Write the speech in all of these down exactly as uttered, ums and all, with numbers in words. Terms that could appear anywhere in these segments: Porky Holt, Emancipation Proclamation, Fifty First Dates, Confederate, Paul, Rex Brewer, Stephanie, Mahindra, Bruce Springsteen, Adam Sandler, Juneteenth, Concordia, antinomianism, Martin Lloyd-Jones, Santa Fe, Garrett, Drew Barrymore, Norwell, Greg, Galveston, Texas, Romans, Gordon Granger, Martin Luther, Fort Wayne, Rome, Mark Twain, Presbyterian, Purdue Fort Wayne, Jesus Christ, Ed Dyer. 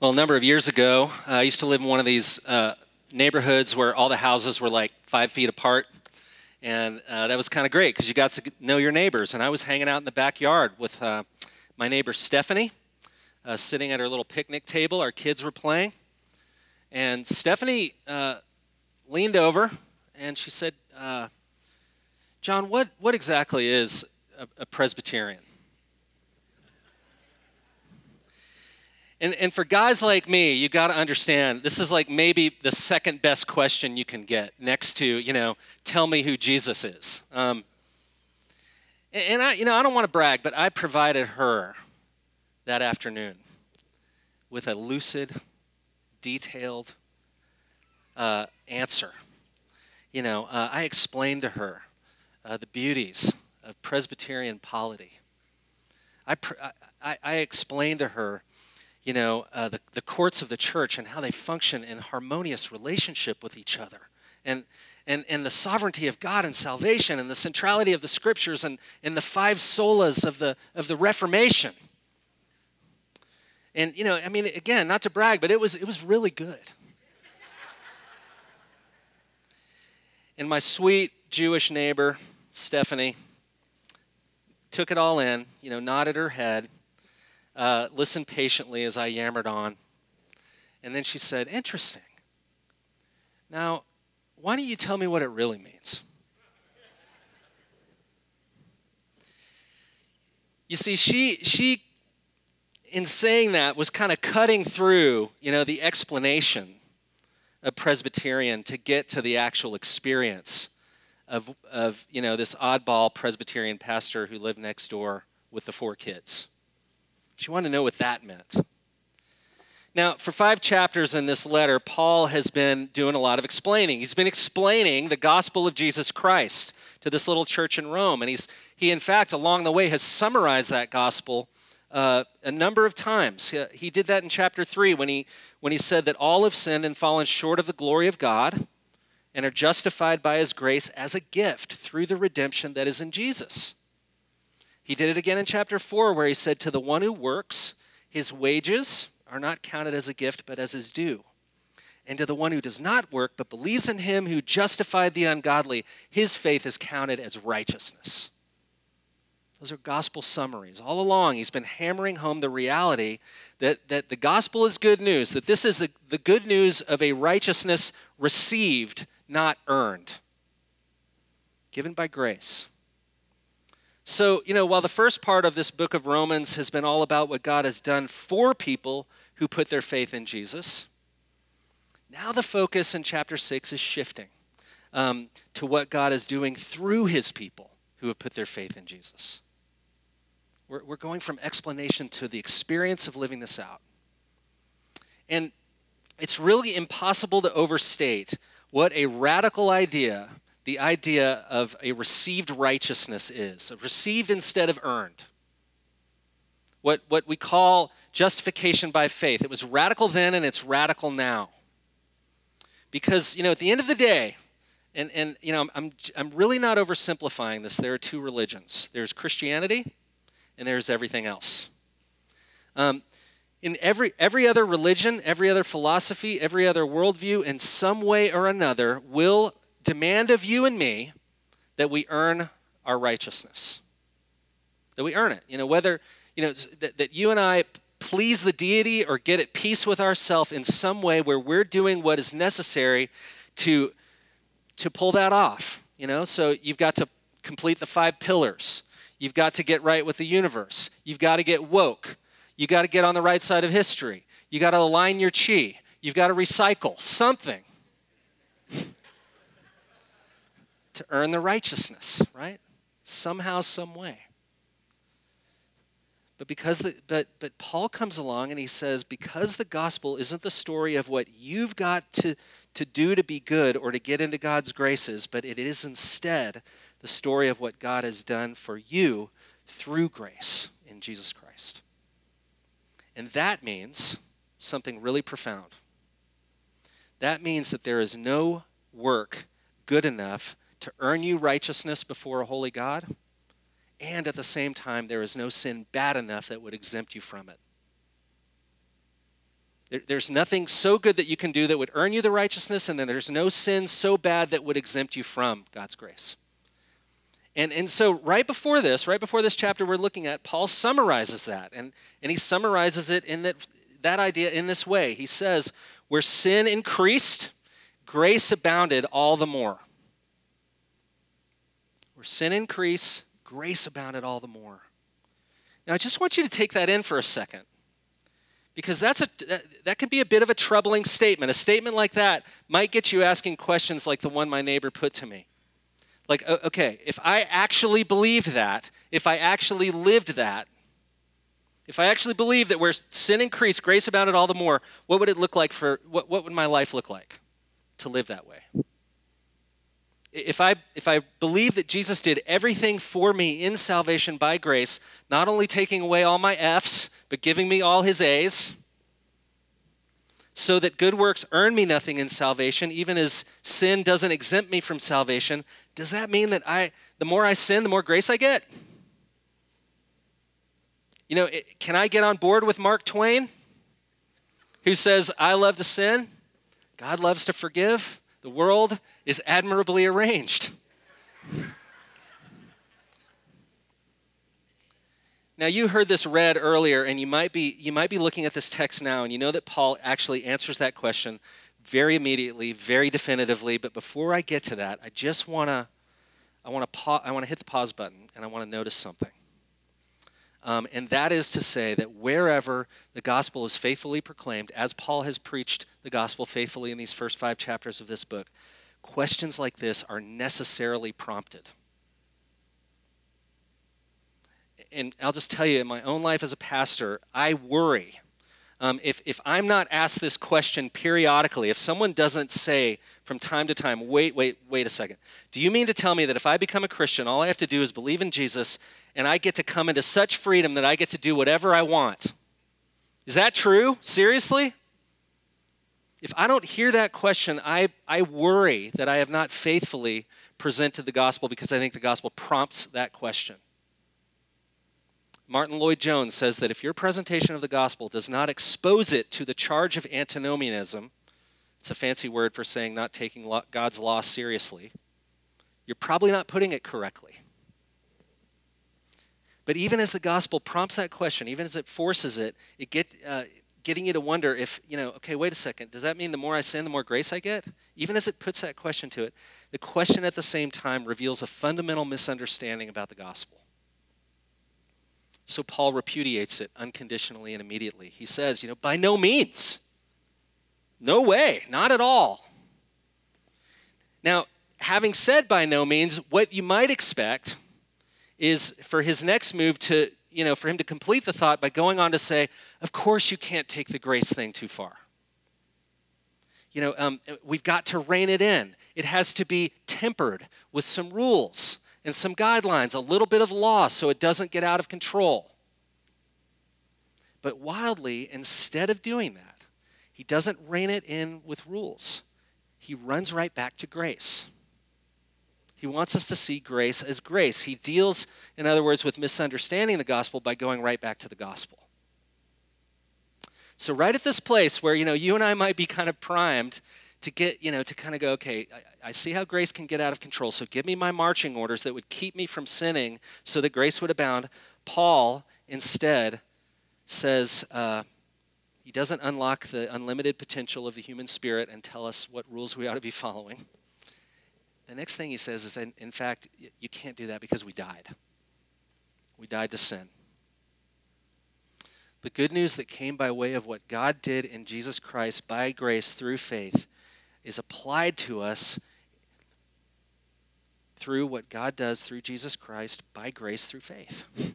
Well, a number of years ago, uh, I used to live in one of these uh, neighborhoods where all the houses were like five feet apart. And uh, that was kind of great because you got to know your neighbors. And I was hanging out in the backyard with uh, my neighbor Stephanie, uh, sitting at her little picnic table. Our kids were playing. And Stephanie uh, leaned over and she said, uh, John, what, what exactly is a, a Presbyterian? And, and for guys like me, you got to understand, this is like maybe the second best question you can get next to, you know, tell me who Jesus is. Um, and, and I, you know, I don't want to brag, but I provided her that afternoon with a lucid, detailed uh, answer. You know, uh, I explained to her uh, the beauties of Presbyterian polity. I, pr- I, I explained to her, you know, uh, the, the courts of the church and how they function in harmonious relationship with each other, and and and the sovereignty of God and salvation, and the centrality of the scriptures, and, and the five solas of the of the Reformation. And, you know, I mean, again, not to brag, but it was it was really good. And my sweet Jewish neighbor, Stephanie, took it all in, you know, nodded her head, Uh, listened patiently as I yammered on. And then she said, interesting. Now, why don't you tell me what it really means? You see, she, she, in saying that, was kind of cutting through, you know, the explanation of Presbyterian to get to the actual experience of, of you know, this oddball Presbyterian pastor who lived next door with the four kids. She wanted to know what that meant. Now, for five chapters in this letter, Paul has been doing a lot of explaining. He's been explaining the gospel of Jesus Christ to this little church in Rome. And he's he, in fact, along the way, has summarized that gospel uh, a number of times. He, he did that in chapter three when he, when he said that all have sinned and fallen short of the glory of God and are justified by his grace as a gift through the redemption that is in Jesus. He did it again in chapter four where he said, to the one who works, his wages are not counted as a gift but as his due. And to the one who does not work but believes in him who justified the ungodly, his faith is counted as righteousness. Those are gospel summaries. All along he's been hammering home the reality that, that the gospel is good news, that this is a, the good news of a righteousness received, not earned, given by grace. So, you know, while the first part of this book of Romans has been all about what God has done for people who put their faith in Jesus, now the focus in chapter six is shifting um, to what God is doing through his people who have put their faith in Jesus. We're, we're going from explanation to the experience of living this out. And it's really impossible to overstate what a radical idea the idea of a received righteousness is, received instead of earned. What, what we call justification by faith. It was radical then and it's radical now. Because, you know, at the end of the day, and, and you know, I'm, I'm, I'm really not oversimplifying this. There are two religions. There's Christianity and there's everything else. Um, in every, every other religion, every other philosophy, every other worldview, in some way or another, will demand of you and me that we earn our righteousness, that we earn it. You know, whether, you know, that, that you and I please the deity or get at peace with ourselves in some way where we're doing what is necessary to, to pull that off, you know. So you've got to complete the five pillars. You've got to get right with the universe. You've got to get woke. You've got to get on the right side of history. You've got to align your chi. You've got to recycle something. To earn the righteousness, right? Somehow, some way. But because the, but but Paul comes along and he says, because the gospel isn't the story of what you've got to, to do to be good or to get into God's graces, but it is instead the story of what God has done for you through grace in Jesus Christ. And that means something really profound. That means that there is no work good enough to earn you righteousness before a holy God, and at the same time, there is no sin bad enough that would exempt you from it. There, there's nothing so good that you can do that would earn you the righteousness, and then there's no sin so bad that would exempt you from God's grace. And, and so right before this, right before this chapter we're looking at, Paul summarizes that. And, and he summarizes it in that, that idea in this way. He says, where sin increased, grace abounded all the more. Where sin increased, grace abounded all the more. Now, I just want you to take that in for a second, because that's a, that, that can be a bit of a troubling statement. A statement like that might get you asking questions like the one my neighbor put to me. Like, okay, if I actually believed that, if I actually lived that, if I actually believed that where sin increased, grace abounded all the more, what would it look like for, what, what would my life look like to live that way? If I if I believe that Jesus did everything for me in salvation by grace, not only taking away all my F's, but giving me all his A's, so that good works earn me nothing in salvation, even as sin doesn't exempt me from salvation, does that mean that I, the more I sin, the more grace I get? You know, it, can I get on board with Mark Twain, who says, I love to sin, God loves to forgive, the world is admirably arranged? Now, you heard this read earlier, and you might be you might be looking at this text now, and you know that Paul actually answers that question very immediately, very definitively. But before I get to that, I just wanna I wanna pa- I wanna hit the pause button, and I wanna notice something. Um, and that is to say that wherever the gospel is faithfully proclaimed, as Paul has preached the gospel faithfully in these first five chapters of this book, questions like this are necessarily prompted. And I'll just tell you, in my own life as a pastor, I worry. Um, if, if I'm not asked this question periodically, if someone doesn't say from time to time, wait, wait, wait a second, do you mean to tell me that if I become a Christian, all I have to do is believe in Jesus, and I get to come into such freedom that I get to do whatever I want? Is that true? Seriously? If I don't hear that question, I, I worry that I have not faithfully presented the gospel, because I think the gospel prompts that question. Martin Lloyd-Jones says that if your presentation of the gospel does not expose it to the charge of antinomianism, it's a fancy word for saying not taking God's law seriously, you're probably not putting it correctly. But even as the gospel prompts that question, even as it forces it, it get, uh, getting you to wonder if, you know, okay, wait a second, does that mean the more I sin, the more grace I get? Even as it puts that question to it, the question at the same time reveals a fundamental misunderstanding about the gospel. So Paul repudiates it unconditionally and immediately. He says, you know, by no means, no way, not at all. Now, having said by no means, what you might expect is for his next move to, you know, for him to complete the thought by going on to say, of course you can't take the grace thing too far. You know, um, we've got to rein it in. It has to be tempered with some rules and some guidelines, a little bit of law so it doesn't get out of control. But wildly, instead of doing that, he doesn't rein it in with rules. He runs right back to grace. He wants us to see grace as grace. He deals, in other words, with misunderstanding the gospel by going right back to the gospel. So right at this place where, you know, you and I might be kind of primed to get, you know, to kind of go, okay, I, I see how grace can get out of control, so give me my marching orders that would keep me from sinning so that grace would abound. Paul instead says, uh, he doesn't unlock the unlimited potential of the human spirit and tell us what rules we ought to be following. The next thing he says is, in, in fact, you can't do that because we died. We died to sin. The good news that came by way of what God did in Jesus Christ by grace through faith is applied to us through what God does through Jesus Christ by grace through faith.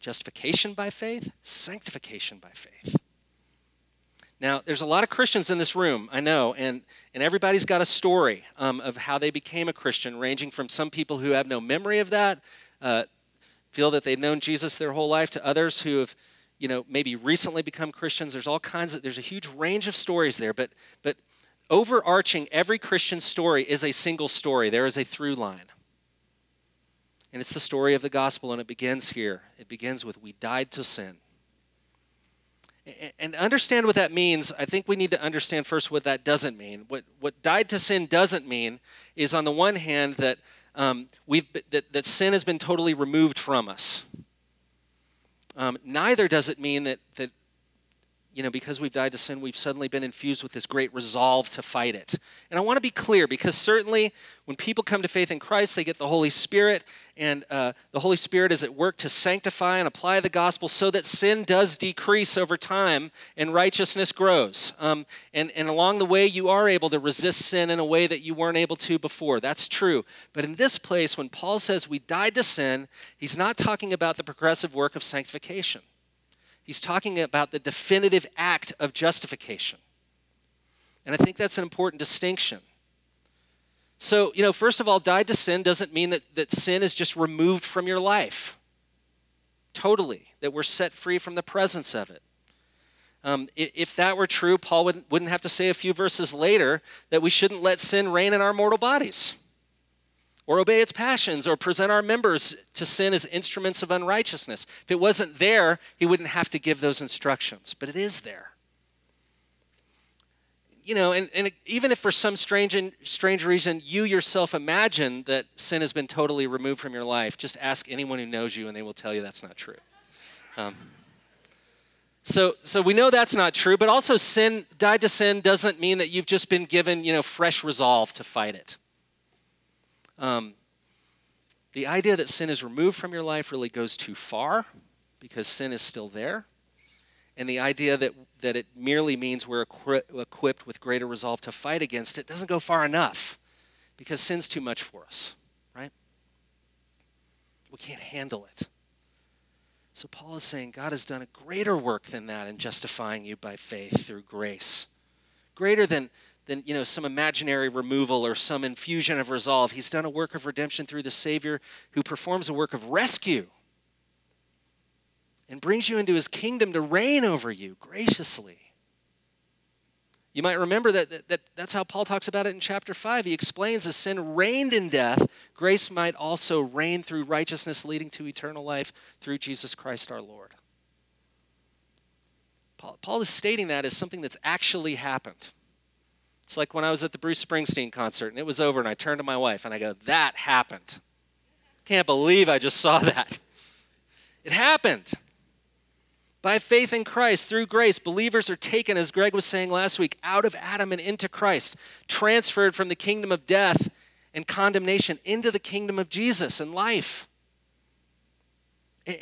Justification by faith, sanctification by faith. Now, there's a lot of Christians in this room, I know, and, and everybody's got a story um, of how they became a Christian, ranging from some people who have no memory of that, uh, feel that they've known Jesus their whole life, to others who have, you know, maybe recently become Christians. There's all kinds of, there's a huge range of stories there, but, but overarching every Christian story is a single story. There is a through line. And it's the story of the gospel, and it begins here. It begins with, we died to sin. And understand what that means. I think we need to understand first what that doesn't mean. What what died to sin doesn't mean is, on the one hand, that um, we've that, that sin has been totally removed from us. Um, neither does it mean that that you know because we've died to sin, we've suddenly been infused with this great resolve to fight it. And I want to be clear, because certainly when people come to faith in Christ, they get the Holy Spirit, and uh, the Holy Spirit is at work to sanctify and apply the gospel so that sin does decrease over time and righteousness grows. Um, and, and along the way, you are able to resist sin in a way that you weren't able to before. That's true. But in this place, when Paul says we died to sin, he's not talking about the progressive work of sanctification. He's talking about the definitive act of justification. And I think that's an important distinction. So, you know, first of all, died to sin doesn't mean that, that sin is just removed from your life. Totally. That we're set free from the presence of it. Um, if, if that were true, Paul wouldn't, wouldn't have to say a few verses later that we shouldn't let sin reign in our mortal bodies, or obey its passions, or present our members to sin as instruments of unrighteousness. If it wasn't there, he wouldn't have to give those instructions. But it is there. You know, and, and even if for some strange strange reason you yourself imagine that sin has been totally removed from your life, just ask anyone who knows you and they will tell you that's not true. Um, so so we know that's not true, but also sin, died to sin doesn't mean that you've just been given, you know, fresh resolve to fight it. Um, the idea that sin is removed from your life really goes too far, because sin is still there. And the idea that, that it merely means we're equi- equipped with greater resolve to fight against it doesn't go far enough, because sin's too much for us, right? We can't handle it. So Paul is saying God has done a greater work than that in justifying you by faith through grace. Greater than, than you know, some imaginary removal or some infusion of resolve. He's done a work of redemption through the Savior, who performs a work of rescue and brings you into his kingdom to reign over you graciously. You might remember that, that, that that's how Paul talks about it in chapter five. He explains as sin reigned in death, grace might also reign through righteousness, leading to eternal life through Jesus Christ our Lord. Paul, Paul is stating that as something that's actually happened. It's like when I was at the Bruce Springsteen concert and it was over and I turned to my wife and I go, that happened. Can't believe I just saw that. It happened. By faith in Christ, through grace, believers are taken, as Greg was saying last week, out of Adam and into Christ, transferred from the kingdom of death and condemnation into the kingdom of Jesus and life.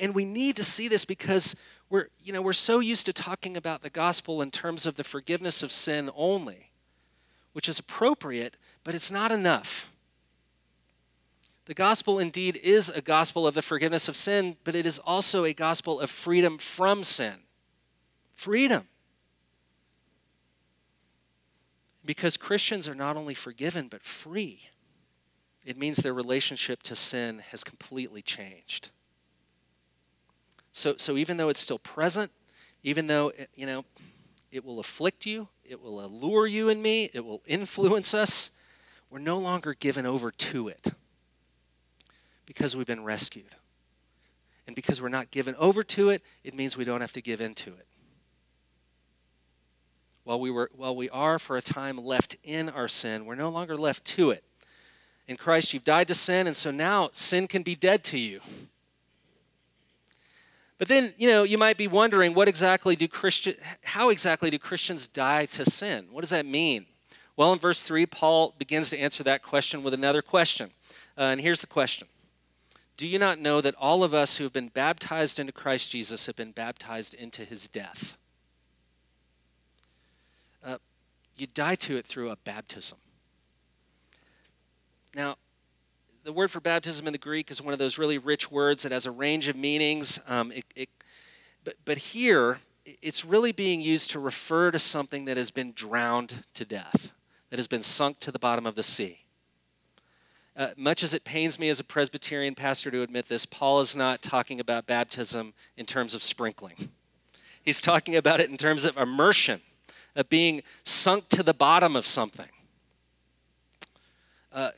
And we need to see this, because we're, you know, we're so used to talking about the gospel in terms of the forgiveness of sin only, which is appropriate, but it's not enough. The gospel indeed is a gospel of the forgiveness of sin, but it is also a gospel of freedom from sin. Freedom. Because Christians are not only forgiven, but free. It means their relationship to sin has completely changed. So, so even though it's still present, even though, it, you know, it will afflict you, it will allure you and me, it will influence us, we're no longer given over to it. Because we've been rescued. And because we're not given over to it, it means we don't have to give in to it. While we were, while we are for a time left in our sin, we're no longer left to it. In Christ, you've died to sin, and so now sin can be dead to you. But then, you know, you might be wondering, what exactly do Christian, how exactly do Christians die to sin? What does that mean? Well, in verse three, Paul begins to answer that question with another question. Uh, and here's the question. Do you not know that all of us who have been baptized into Christ Jesus have been baptized into his death? Uh, you die to it through a baptism. Now, the word for baptism in the Greek is one of those really rich words that has a range of meanings. Um, it, it, but, but here, it's really being used to refer to something that has been drowned to death, that has been sunk to the bottom of the sea. Uh, much as it pains me as a Presbyterian pastor to admit this, Paul is not talking about baptism in terms of sprinkling. He's talking about it in terms of immersion, of being sunk to the bottom of something. Uh,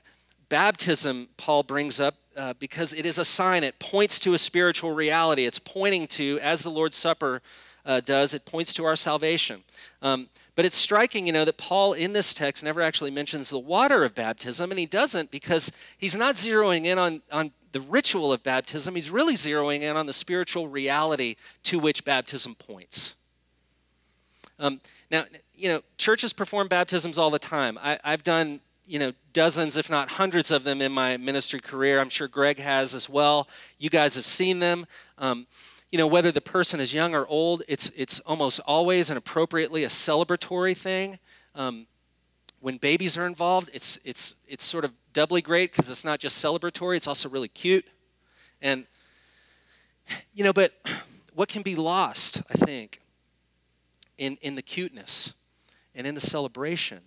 baptism, Paul brings up, uh, because it is a sign. It points to a spiritual reality. It's pointing to, as the Lord's Supper uh, does. It points to our salvation. Um, but it's striking, you know, that Paul in this text never actually mentions the water of baptism, and he doesn't because he's not zeroing in on, on the ritual of baptism. He's really zeroing in on the spiritual reality to which baptism points. Um, now, you know, churches perform baptisms all the time. I, I've done, you know, dozens, if not hundreds of them in my ministry career. I'm sure Greg has as well. You guys have seen them. Um, you know, whether the person is young or old, it's it's almost always and appropriately a celebratory thing. Um, when babies are involved, it's it's it's sort of doubly great because it's not just celebratory, it's also really cute. And, you know, but what can be lost, I think, in, in the cuteness and in the celebration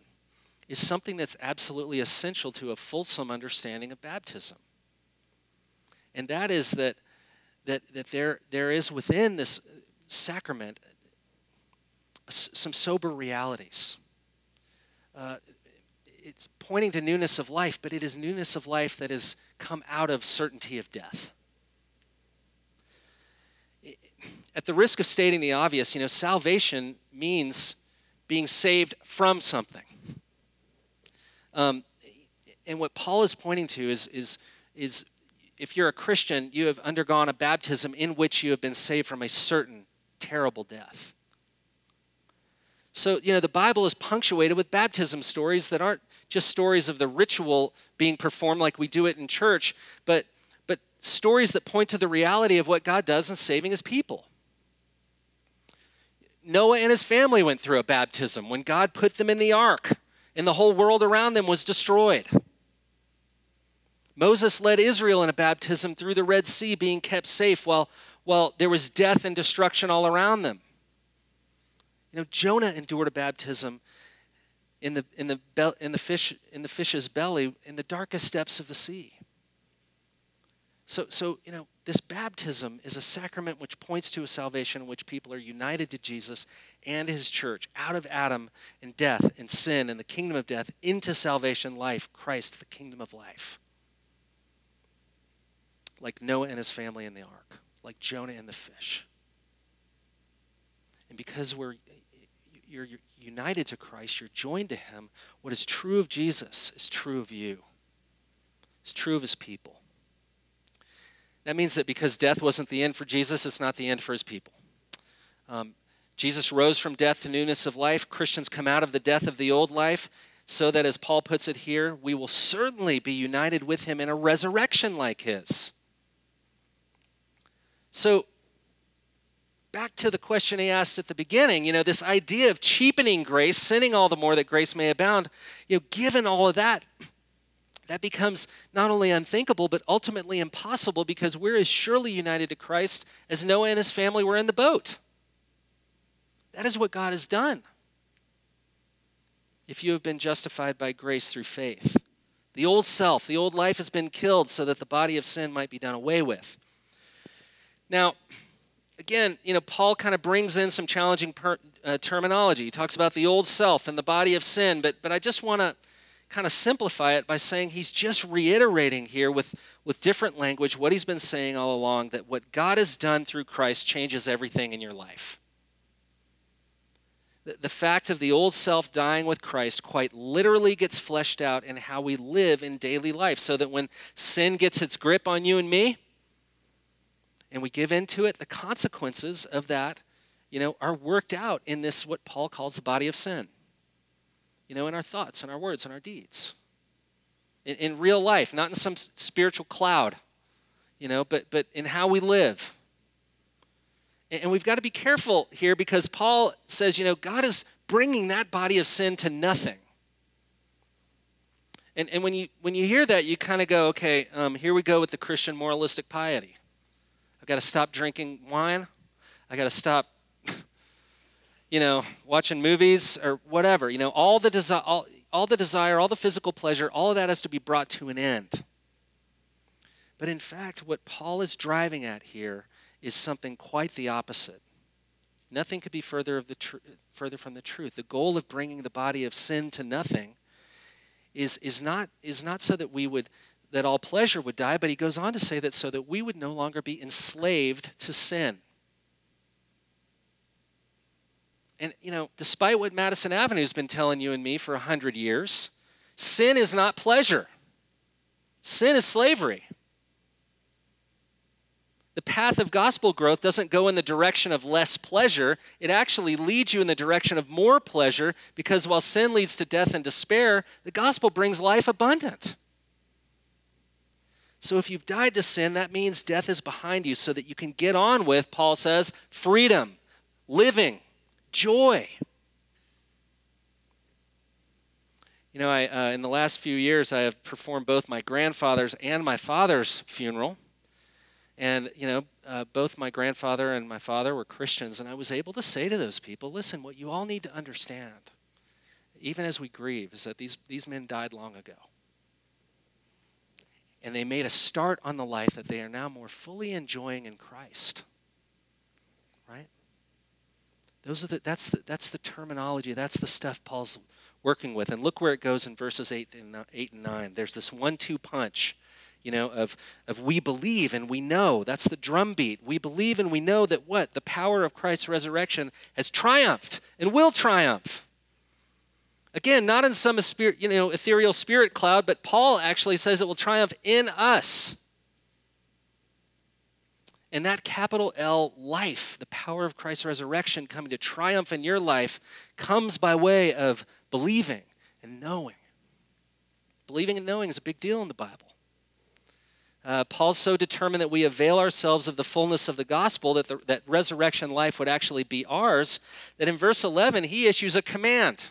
is something that's absolutely essential to a fulsome understanding of baptism. And that is that that that there there is within this sacrament some sober realities. Uh, it's pointing to newness of life, but it is newness of life that has come out of certainty of death. At the risk of stating the obvious, you know, salvation means being saved from something. Um, and what Paul is pointing to is, is, is if you're a Christian, you have undergone a baptism in which you have been saved from a certain terrible death. So, you know, the Bible is punctuated with baptism stories that aren't just stories of the ritual being performed like we do it in church, but but stories that point to the reality of what God does in saving his people. Noah and his family went through a baptism when God put them in the ark and the whole world around them was destroyed. Moses led Israel in a baptism through the Red Sea, being kept safe while, while there was death and destruction all around them. You know, Jonah endured a baptism in the in the be- in the fish in the fish's belly in the darkest depths of the sea. So, so you know, this baptism is a sacrament which points to a salvation in which people are united to Jesus and his church, out of Adam and death and sin and the kingdom of death into salvation, life, Christ, the kingdom of life. Like Noah and his family in the ark, like Jonah and the fish. And because we're you're, you're united to Christ, you're joined to him, what is true of Jesus is true of you. It's true of his people. That means that because death wasn't the end for Jesus, it's not the end for his people. Um, Jesus rose from death to newness of life. Christians come out of the death of the old life so that, as Paul puts it here, we will certainly be united with him in a resurrection like his. So back to the question he asked at the beginning, you know, this idea of cheapening grace, sinning all the more that grace may abound, you know, given all of that, that becomes not only unthinkable, but ultimately impossible because we're as surely united to Christ as Noah and his family were in the boat. That is what God has done. If you have been justified by grace through faith, the old self, the old life has been killed so that the body of sin might be done away with. Now, again, you know, Paul kind of brings in some challenging per, uh, terminology. He talks about the old self and the body of sin, but but I just want to kind of simplify it by saying he's just reiterating here with, with different language what he's been saying all along, that what God has done through Christ changes everything in your life. The, the fact of the old self dying with Christ quite literally gets fleshed out in how we live in daily life, so that when sin gets its grip on you and me and we give into it, the consequences of that, you know, are worked out in this what Paul calls the body of sin. You know, in our thoughts, in our words, in our deeds. In, in real life, not in some spiritual cloud, you know, but but in how we live. And, and we've got to be careful here because Paul says, you know, God is bringing that body of sin to nothing. And and when you when you hear that, you kind of go, okay, um, here we go with the Christian moralistic piety. I've got to stop drinking wine. I've got to stop you know, watching movies or whatever, you know, all the, desi- all, all the desire, all the physical pleasure, all of that has to be brought to an end. But in fact, what Paul is driving at here is something quite the opposite. Nothing could be further of the tr- further from the truth. The goal of bringing the body of sin to nothing is, is, not, is not so that we would, that all pleasure would die, but he goes on to say that so that we would no longer be enslaved to sin. And, you know, despite what Madison Avenue's been telling you and me for a hundred years, sin is not pleasure. Sin is slavery. The path of gospel growth doesn't go in the direction of less pleasure. It actually leads you in the direction of more pleasure, because while sin leads to death and despair, the gospel brings life abundant. So if you've died to sin, that means death is behind you so that you can get on with, Paul says, freedom, living, joy. You know, I uh, in the last few years, I have performed both my grandfather's and my father's funeral. And, you know, uh, both my grandfather and my father were Christians, and I was able to say to those people, listen, what you all need to understand, even as we grieve, is that these, these men died long ago. And they made a start on the life that they are now more fully enjoying in Christ. Right? Those are the, that's, the, that's the terminology. That's the stuff Paul's working with. And look where it goes in verses eight and nine. There's this one two punch. You know, of, of we believe and we know. That's the drumbeat. We believe and we know that what? The power of Christ's resurrection has triumphed and will triumph. Again, not in some spirit, you know, ethereal spirit cloud, but Paul actually says it will triumph in us. And that capital L life, the power of Christ's resurrection coming to triumph in your life, comes by way of believing and knowing. Believing and knowing is a big deal in the Bible. Uh, Paul's so determined that we avail ourselves of the fullness of the gospel, that the, that resurrection life would actually be ours, that in verse eleven, he issues a command.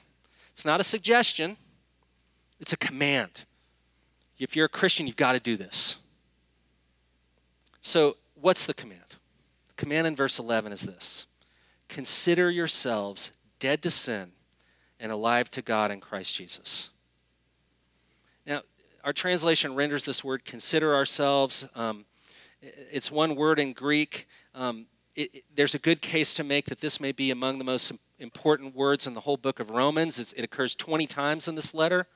It's not a suggestion. It's a command. If you're a Christian, you've got to do this. So what's the command? The command in verse eleven is this. Consider yourselves dead to sin and alive to God in Christ Jesus. Now, our translation renders this word consider ourselves. Um, it's one word in Greek. Um, it, it, there's a good case to make that this may be among the most important words in the whole book of Romans. It's, it occurs twenty times in this letter.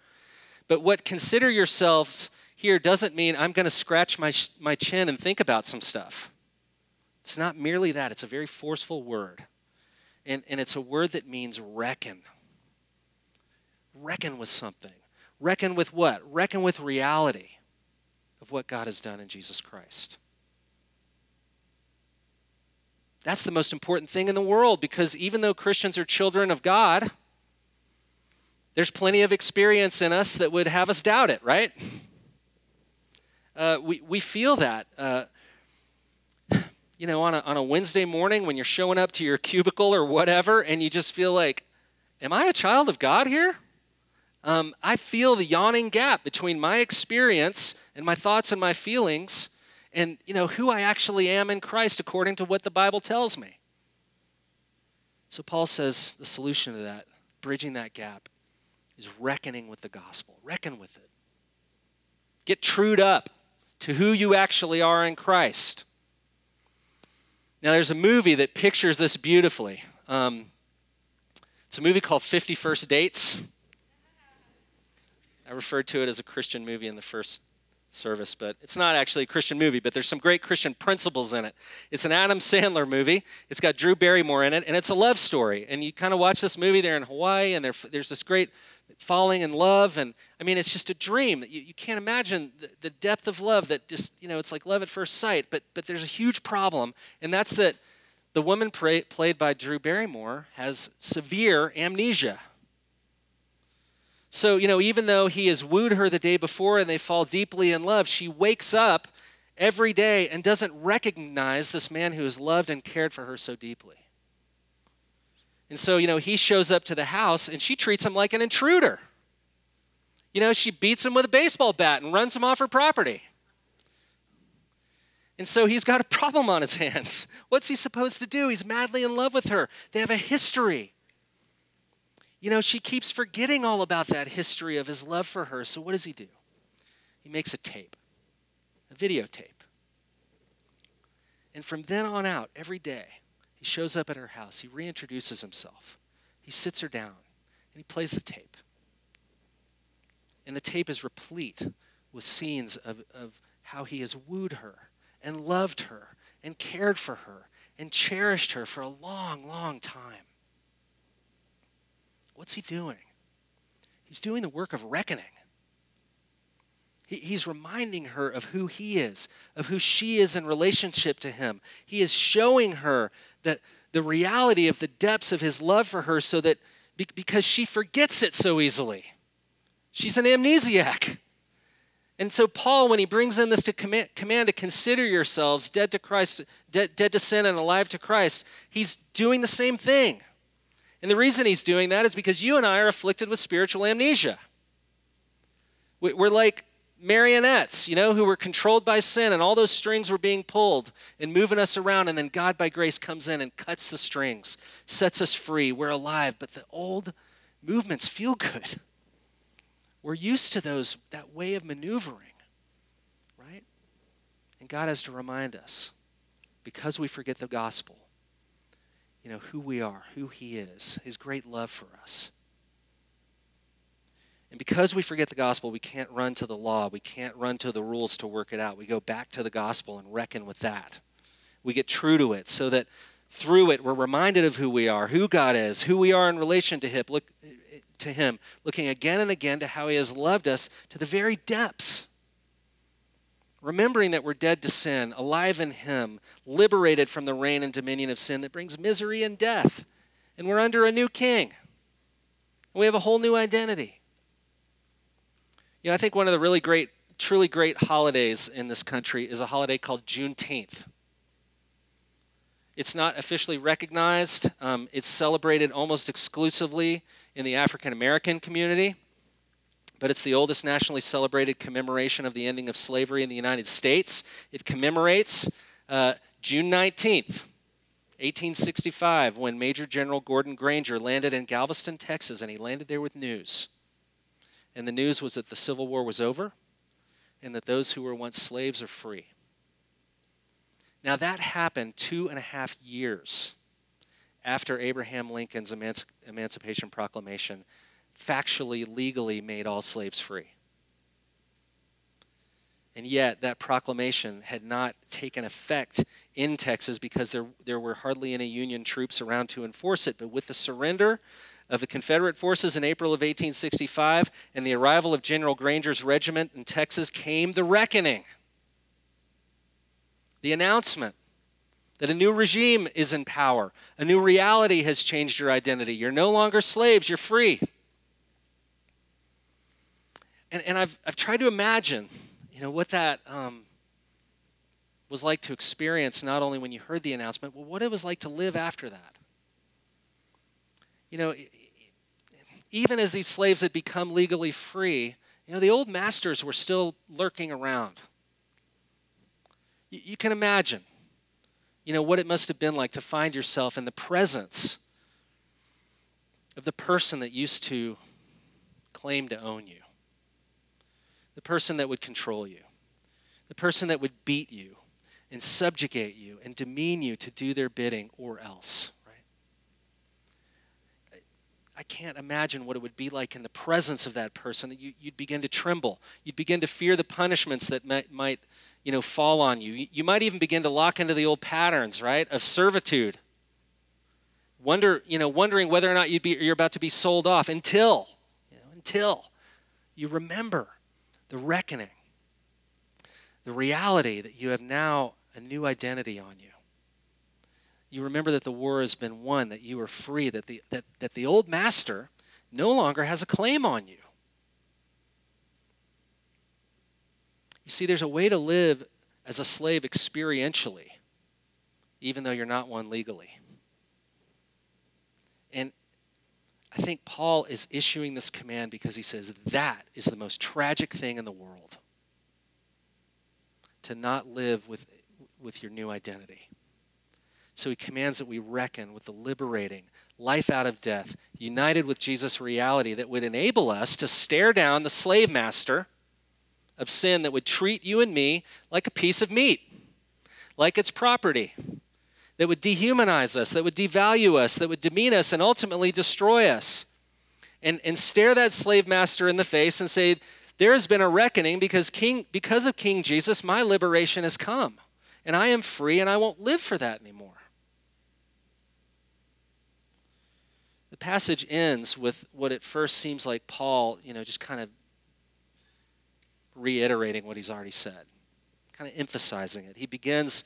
But what consider yourselves here doesn't mean I'm going to scratch my, my chin and think about some stuff. It's not merely that. It's a very forceful word. And, and it's a word that means reckon. Reckon with something. Reckon with what? Reckon with reality of what God has done in Jesus Christ. That's the most important thing in the world, because even though Christians are children of God, there's plenty of experience in us that would have us doubt it, right? Uh, we, we feel that. Uh, you know, on a, on a Wednesday morning when you're showing up to your cubicle or whatever, and you just feel like, am I a child of God here? Um, I feel the yawning gap between my experience and my thoughts and my feelings and, you know, who I actually am in Christ according to what the Bible tells me. So Paul says the solution to that, bridging that gap, is reckoning with the gospel. Reckon with it. Get trued up to who you actually are in Christ. Now, there's a movie that pictures this beautifully. Um, it's a movie called Fifty First Dates. I referred to it as a Christian movie in the first service, but it's not actually a Christian movie, but there's some great Christian principles in it. It's an Adam Sandler movie. It's got Drew Barrymore in it, and it's a love story. And you kind of watch this movie, they're in Hawaii, and there's this great falling in love. And I mean, it's just a dream. You, you can't imagine the, the depth of love that just, you know, it's like love at first sight, but, but there's a huge problem, and that's that the woman pra- played by Drew Barrymore has severe amnesia. So, you know, even though he has wooed her the day before and they fall deeply in love, she wakes up every day and doesn't recognize this man who has loved and cared for her so deeply. And so, you know, he shows up to the house and she treats him like an intruder. You know, she beats him with a baseball bat and runs him off her property. And so he's got a problem on his hands. What's he supposed to do? He's madly in love with her. They have a history. You know, she keeps forgetting all about that history of his love for her. So what does he do? He makes a tape, a videotape. And from then on out, every day, he shows up at her house. He reintroduces himself. He sits her down, and he plays the tape. And the tape is replete with scenes of, of how he has wooed her and loved her and cared for her and cherished her for a long, long time. What's he doing? He's doing the work of reckoning. He, he's reminding her of who he is, of who she is in relationship to him. He is showing her that the reality of the depths of his love for her, so that because she forgets it so easily. She's an amnesiac. And so Paul, when he brings in this to command, command to consider yourselves dead to Christ, dead, dead to sin and alive to Christ, he's doing the same thing. And the reason he's doing that is because you and I are afflicted with spiritual amnesia. We're like marionettes, you know, who were controlled by sin, and all those strings were being pulled and moving us around, and then God by grace comes in and cuts the strings, sets us free. We're alive, but the old movements feel good. We're used to those, that way of maneuvering, right? And God has to remind us, because we forget the gospel, you know, who we are, who he is, his great love for us. And because we forget the gospel, we can't run to the law. We can't run to the rules to work it out. We go back to the gospel and reckon with that. We get true to it, so that through it, we're reminded of who we are, who God is, who we are in relation to him. Look, to him, looking again and again to how he has loved us to the very depths. Remembering that we're dead to sin, alive in him, liberated from the reign and dominion of sin that brings misery and death. And we're under a new king. We have a whole new identity. You know, I think one of the really great, truly great holidays in this country is a holiday called Juneteenth. It's not officially recognized. Um, it's celebrated almost exclusively in the African American community, but it's the oldest nationally celebrated commemoration of the ending of slavery in the United States. It commemorates uh, June nineteenth, eighteen sixty-five, when Major General Gordon Granger landed in Galveston, Texas, and he landed there with news. And the news was that the Civil War was over and that those who were once slaves are free. Now, that happened two and a half years after Abraham Lincoln's Emanci- Emancipation Proclamation factually, legally made all slaves free. And yet, that proclamation had not taken effect in Texas because there, there were hardly any Union troops around to enforce it. But with the surrender of the Confederate forces in April of eighteen sixty-five and the arrival of General Granger's regiment in Texas came the reckoning. The announcement that a new regime is in power. A new reality has changed your identity. You're no longer slaves. You're free. And, and I've, I've tried to imagine, you know, what that um, was like to experience, not only when you heard the announcement, but what it was like to live after that. You know, even as these slaves had become legally free, you know, the old masters were still lurking around. You can imagine, you know, what it must have been like to find yourself in the presence of the person that used to claim to own you, the person that would control you, the person that would beat you and subjugate you and demean you to do their bidding or else, right? I can't imagine what it would be like in the presence of that person. You, you'd begin to tremble. You'd begin to fear the punishments that might, might you know, fall on you. You might even begin to lock into the old patterns, right, of servitude. Wonder, you know, wondering whether or not you'd be, you're about to be sold off until, you know, until you remember the reckoning, the reality that you have now a new identity on you. You remember that the war has been won, that you are free, that the that, that the old master no longer has a claim on you. You see, there's a way to live as a slave experientially, even though you're not one legally. And I think Paul is issuing this command because he says that is the most tragic thing in the world, to not live with, with your new identity. So he commands that we reckon with the liberating life out of death, united with Jesus' reality that would enable us to stare down the slave master of sin that would treat you and me like a piece of meat, like its property, that would dehumanize us, that would devalue us, that would demean us, and ultimately destroy us. And, and stare that slave master in the face and say, there has been a reckoning because, King, because of King Jesus, my liberation has come, and I am free, and I won't live for that anymore. The The passage ends with what at first seems like Paul, you know, just kind of reiterating what he's already said, kind of emphasizing it. He begins,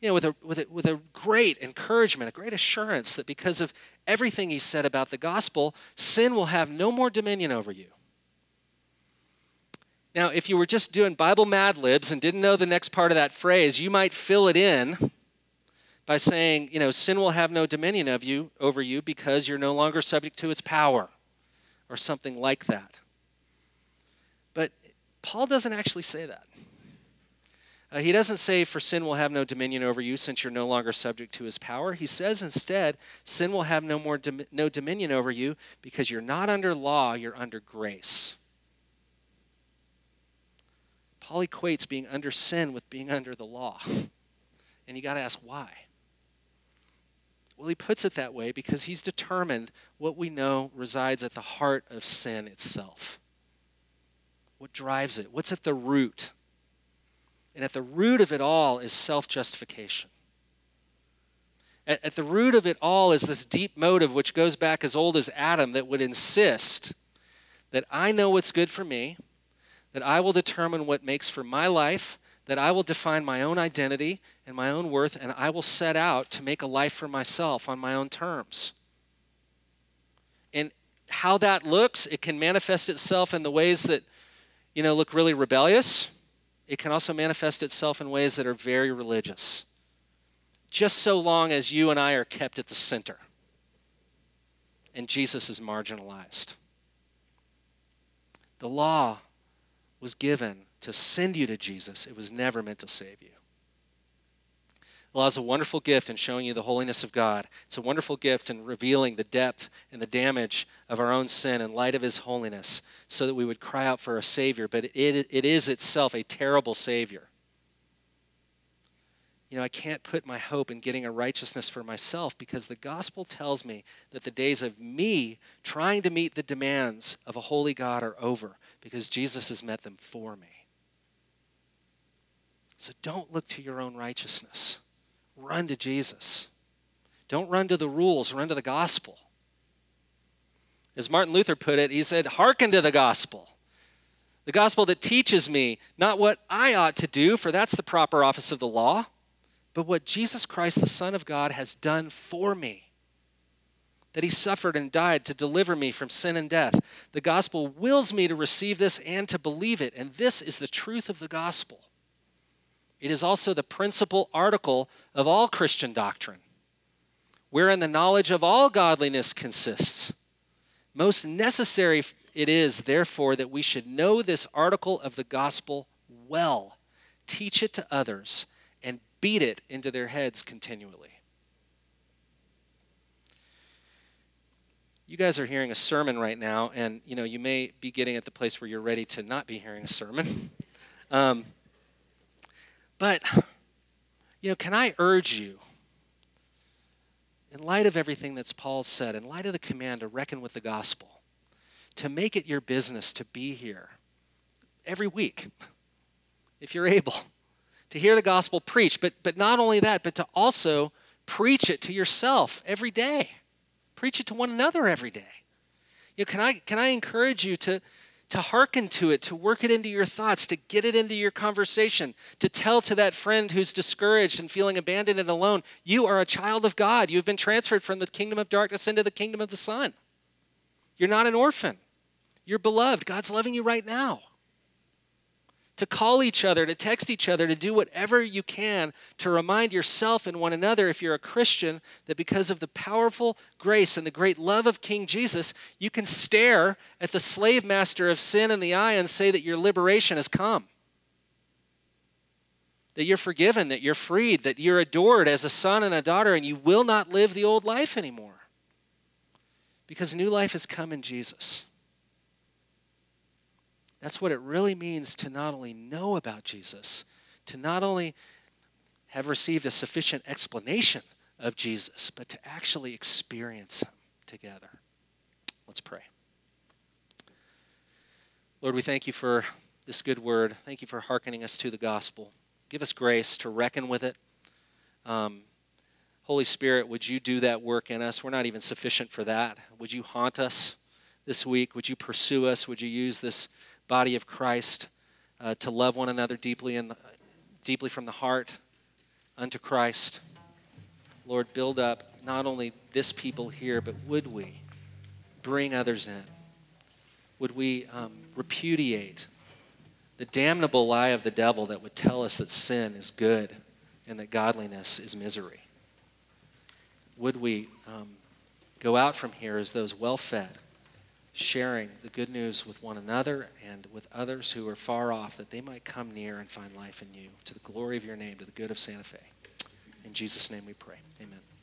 you know, with a, with a, with a great encouragement, a great assurance that because of everything he said about the gospel, sin will have no more dominion over you. Now, if you were just doing Bible Mad Libs and didn't know the next part of that phrase, you might fill it in by saying, you know, sin will have no dominion of you over you because you're no longer subject to its power or something like that. But Paul doesn't actually say that. Uh, he doesn't say, for sin will have no dominion over you since you're no longer subject to his power. He says instead, sin will have no more dom- no dominion over you because you're not under law, you're under grace. Paul equates being under sin with being under the law. And you got to ask why. Well, he puts it that way because he's determined what we know resides at the heart of sin itself. What drives it? What's at the root? And at the root of it all is self-justification. At, at the root of it all is this deep motive which goes back as old as Adam that would insist that I know what's good for me, that I will determine what makes for my life, that I will define my own identity and my own worth, and I will set out to make a life for myself on my own terms. And how that looks, it can manifest itself in the ways that, you know, look really rebellious. It can also manifest itself in ways that are very religious, just so long as you and I are kept at the center and Jesus is marginalized. The law was given to send you to Jesus. It was never meant to save you. The law is a wonderful gift in showing you the holiness of God. It's a wonderful gift in revealing the depth and the damage of our own sin in light of his holiness so that we would cry out for a Savior, but it, it is itself a terrible Savior. You know, I can't put my hope in getting a righteousness for myself because the gospel tells me that the days of me trying to meet the demands of a holy God are over because Jesus has met them for me. So don't look to your own righteousness. Run to Jesus. Don't run to the rules, run to the gospel. As Martin Luther put it, he said, hearken to the gospel. The gospel that teaches me not what I ought to do, for that's the proper office of the law, but what Jesus Christ, the Son of God, has done for me, that he suffered and died to deliver me from sin and death. The gospel wills me to receive this and to believe it, and this is the truth of the gospel. It is also the principal article of all Christian doctrine, wherein the knowledge of all godliness consists. Most necessary it is, therefore, that we should know this article of the gospel well, teach it to others, and beat it into their heads continually. You guys are hearing a sermon right now, and you know you may be getting at the place where you're ready to not be hearing a sermon. Um, but, you know, can I urge you, in light of everything that's Paul said, in light of the command to reckon with the gospel, to make it your business to be here every week, if you're able, to hear the gospel preached, but, but not only that, but to also preach it to yourself every day. Preach it to one another every day. You know, can I, can I encourage you to, to hearken to it, to work it into your thoughts, to get it into your conversation, to tell to that friend who's discouraged and feeling abandoned and alone, you are a child of God. You've been transferred from the kingdom of darkness into the kingdom of the Son. You're not an orphan. You're beloved. God's loving you right now. To call each other, to text each other, to do whatever you can to remind yourself and one another, if you're a Christian, that because of the powerful grace and the great love of King Jesus, you can stare at the slave master of sin in the eye and say that your liberation has come, that you're forgiven, that you're freed, that you're adored as a son and a daughter, and you will not live the old life anymore because new life has come in Jesus. That's what it really means to not only know about Jesus, to not only have received a sufficient explanation of Jesus, but to actually experience him together. Let's pray. Lord, we thank you for this good word. Thank you for hearkening us to the gospel. Give us grace to reckon with it. Um, Holy Spirit, would you do that work in us? We're not even sufficient for that. Would you haunt us this week? Would you pursue us? Would you use this body of Christ uh, to love one another deeply and deeply from the heart unto Christ? Lord, build up not only this people here, but would we bring others in? Would we um, repudiate the damnable lie of the devil that would tell us that sin is good and that godliness is misery? Would we um, go out from here as those well-fed, sharing the good news with one another and with others who are far off, that they might come near and find life in you, to the glory of your name, to the good of Santa Fe. In Jesus' name we pray. Amen.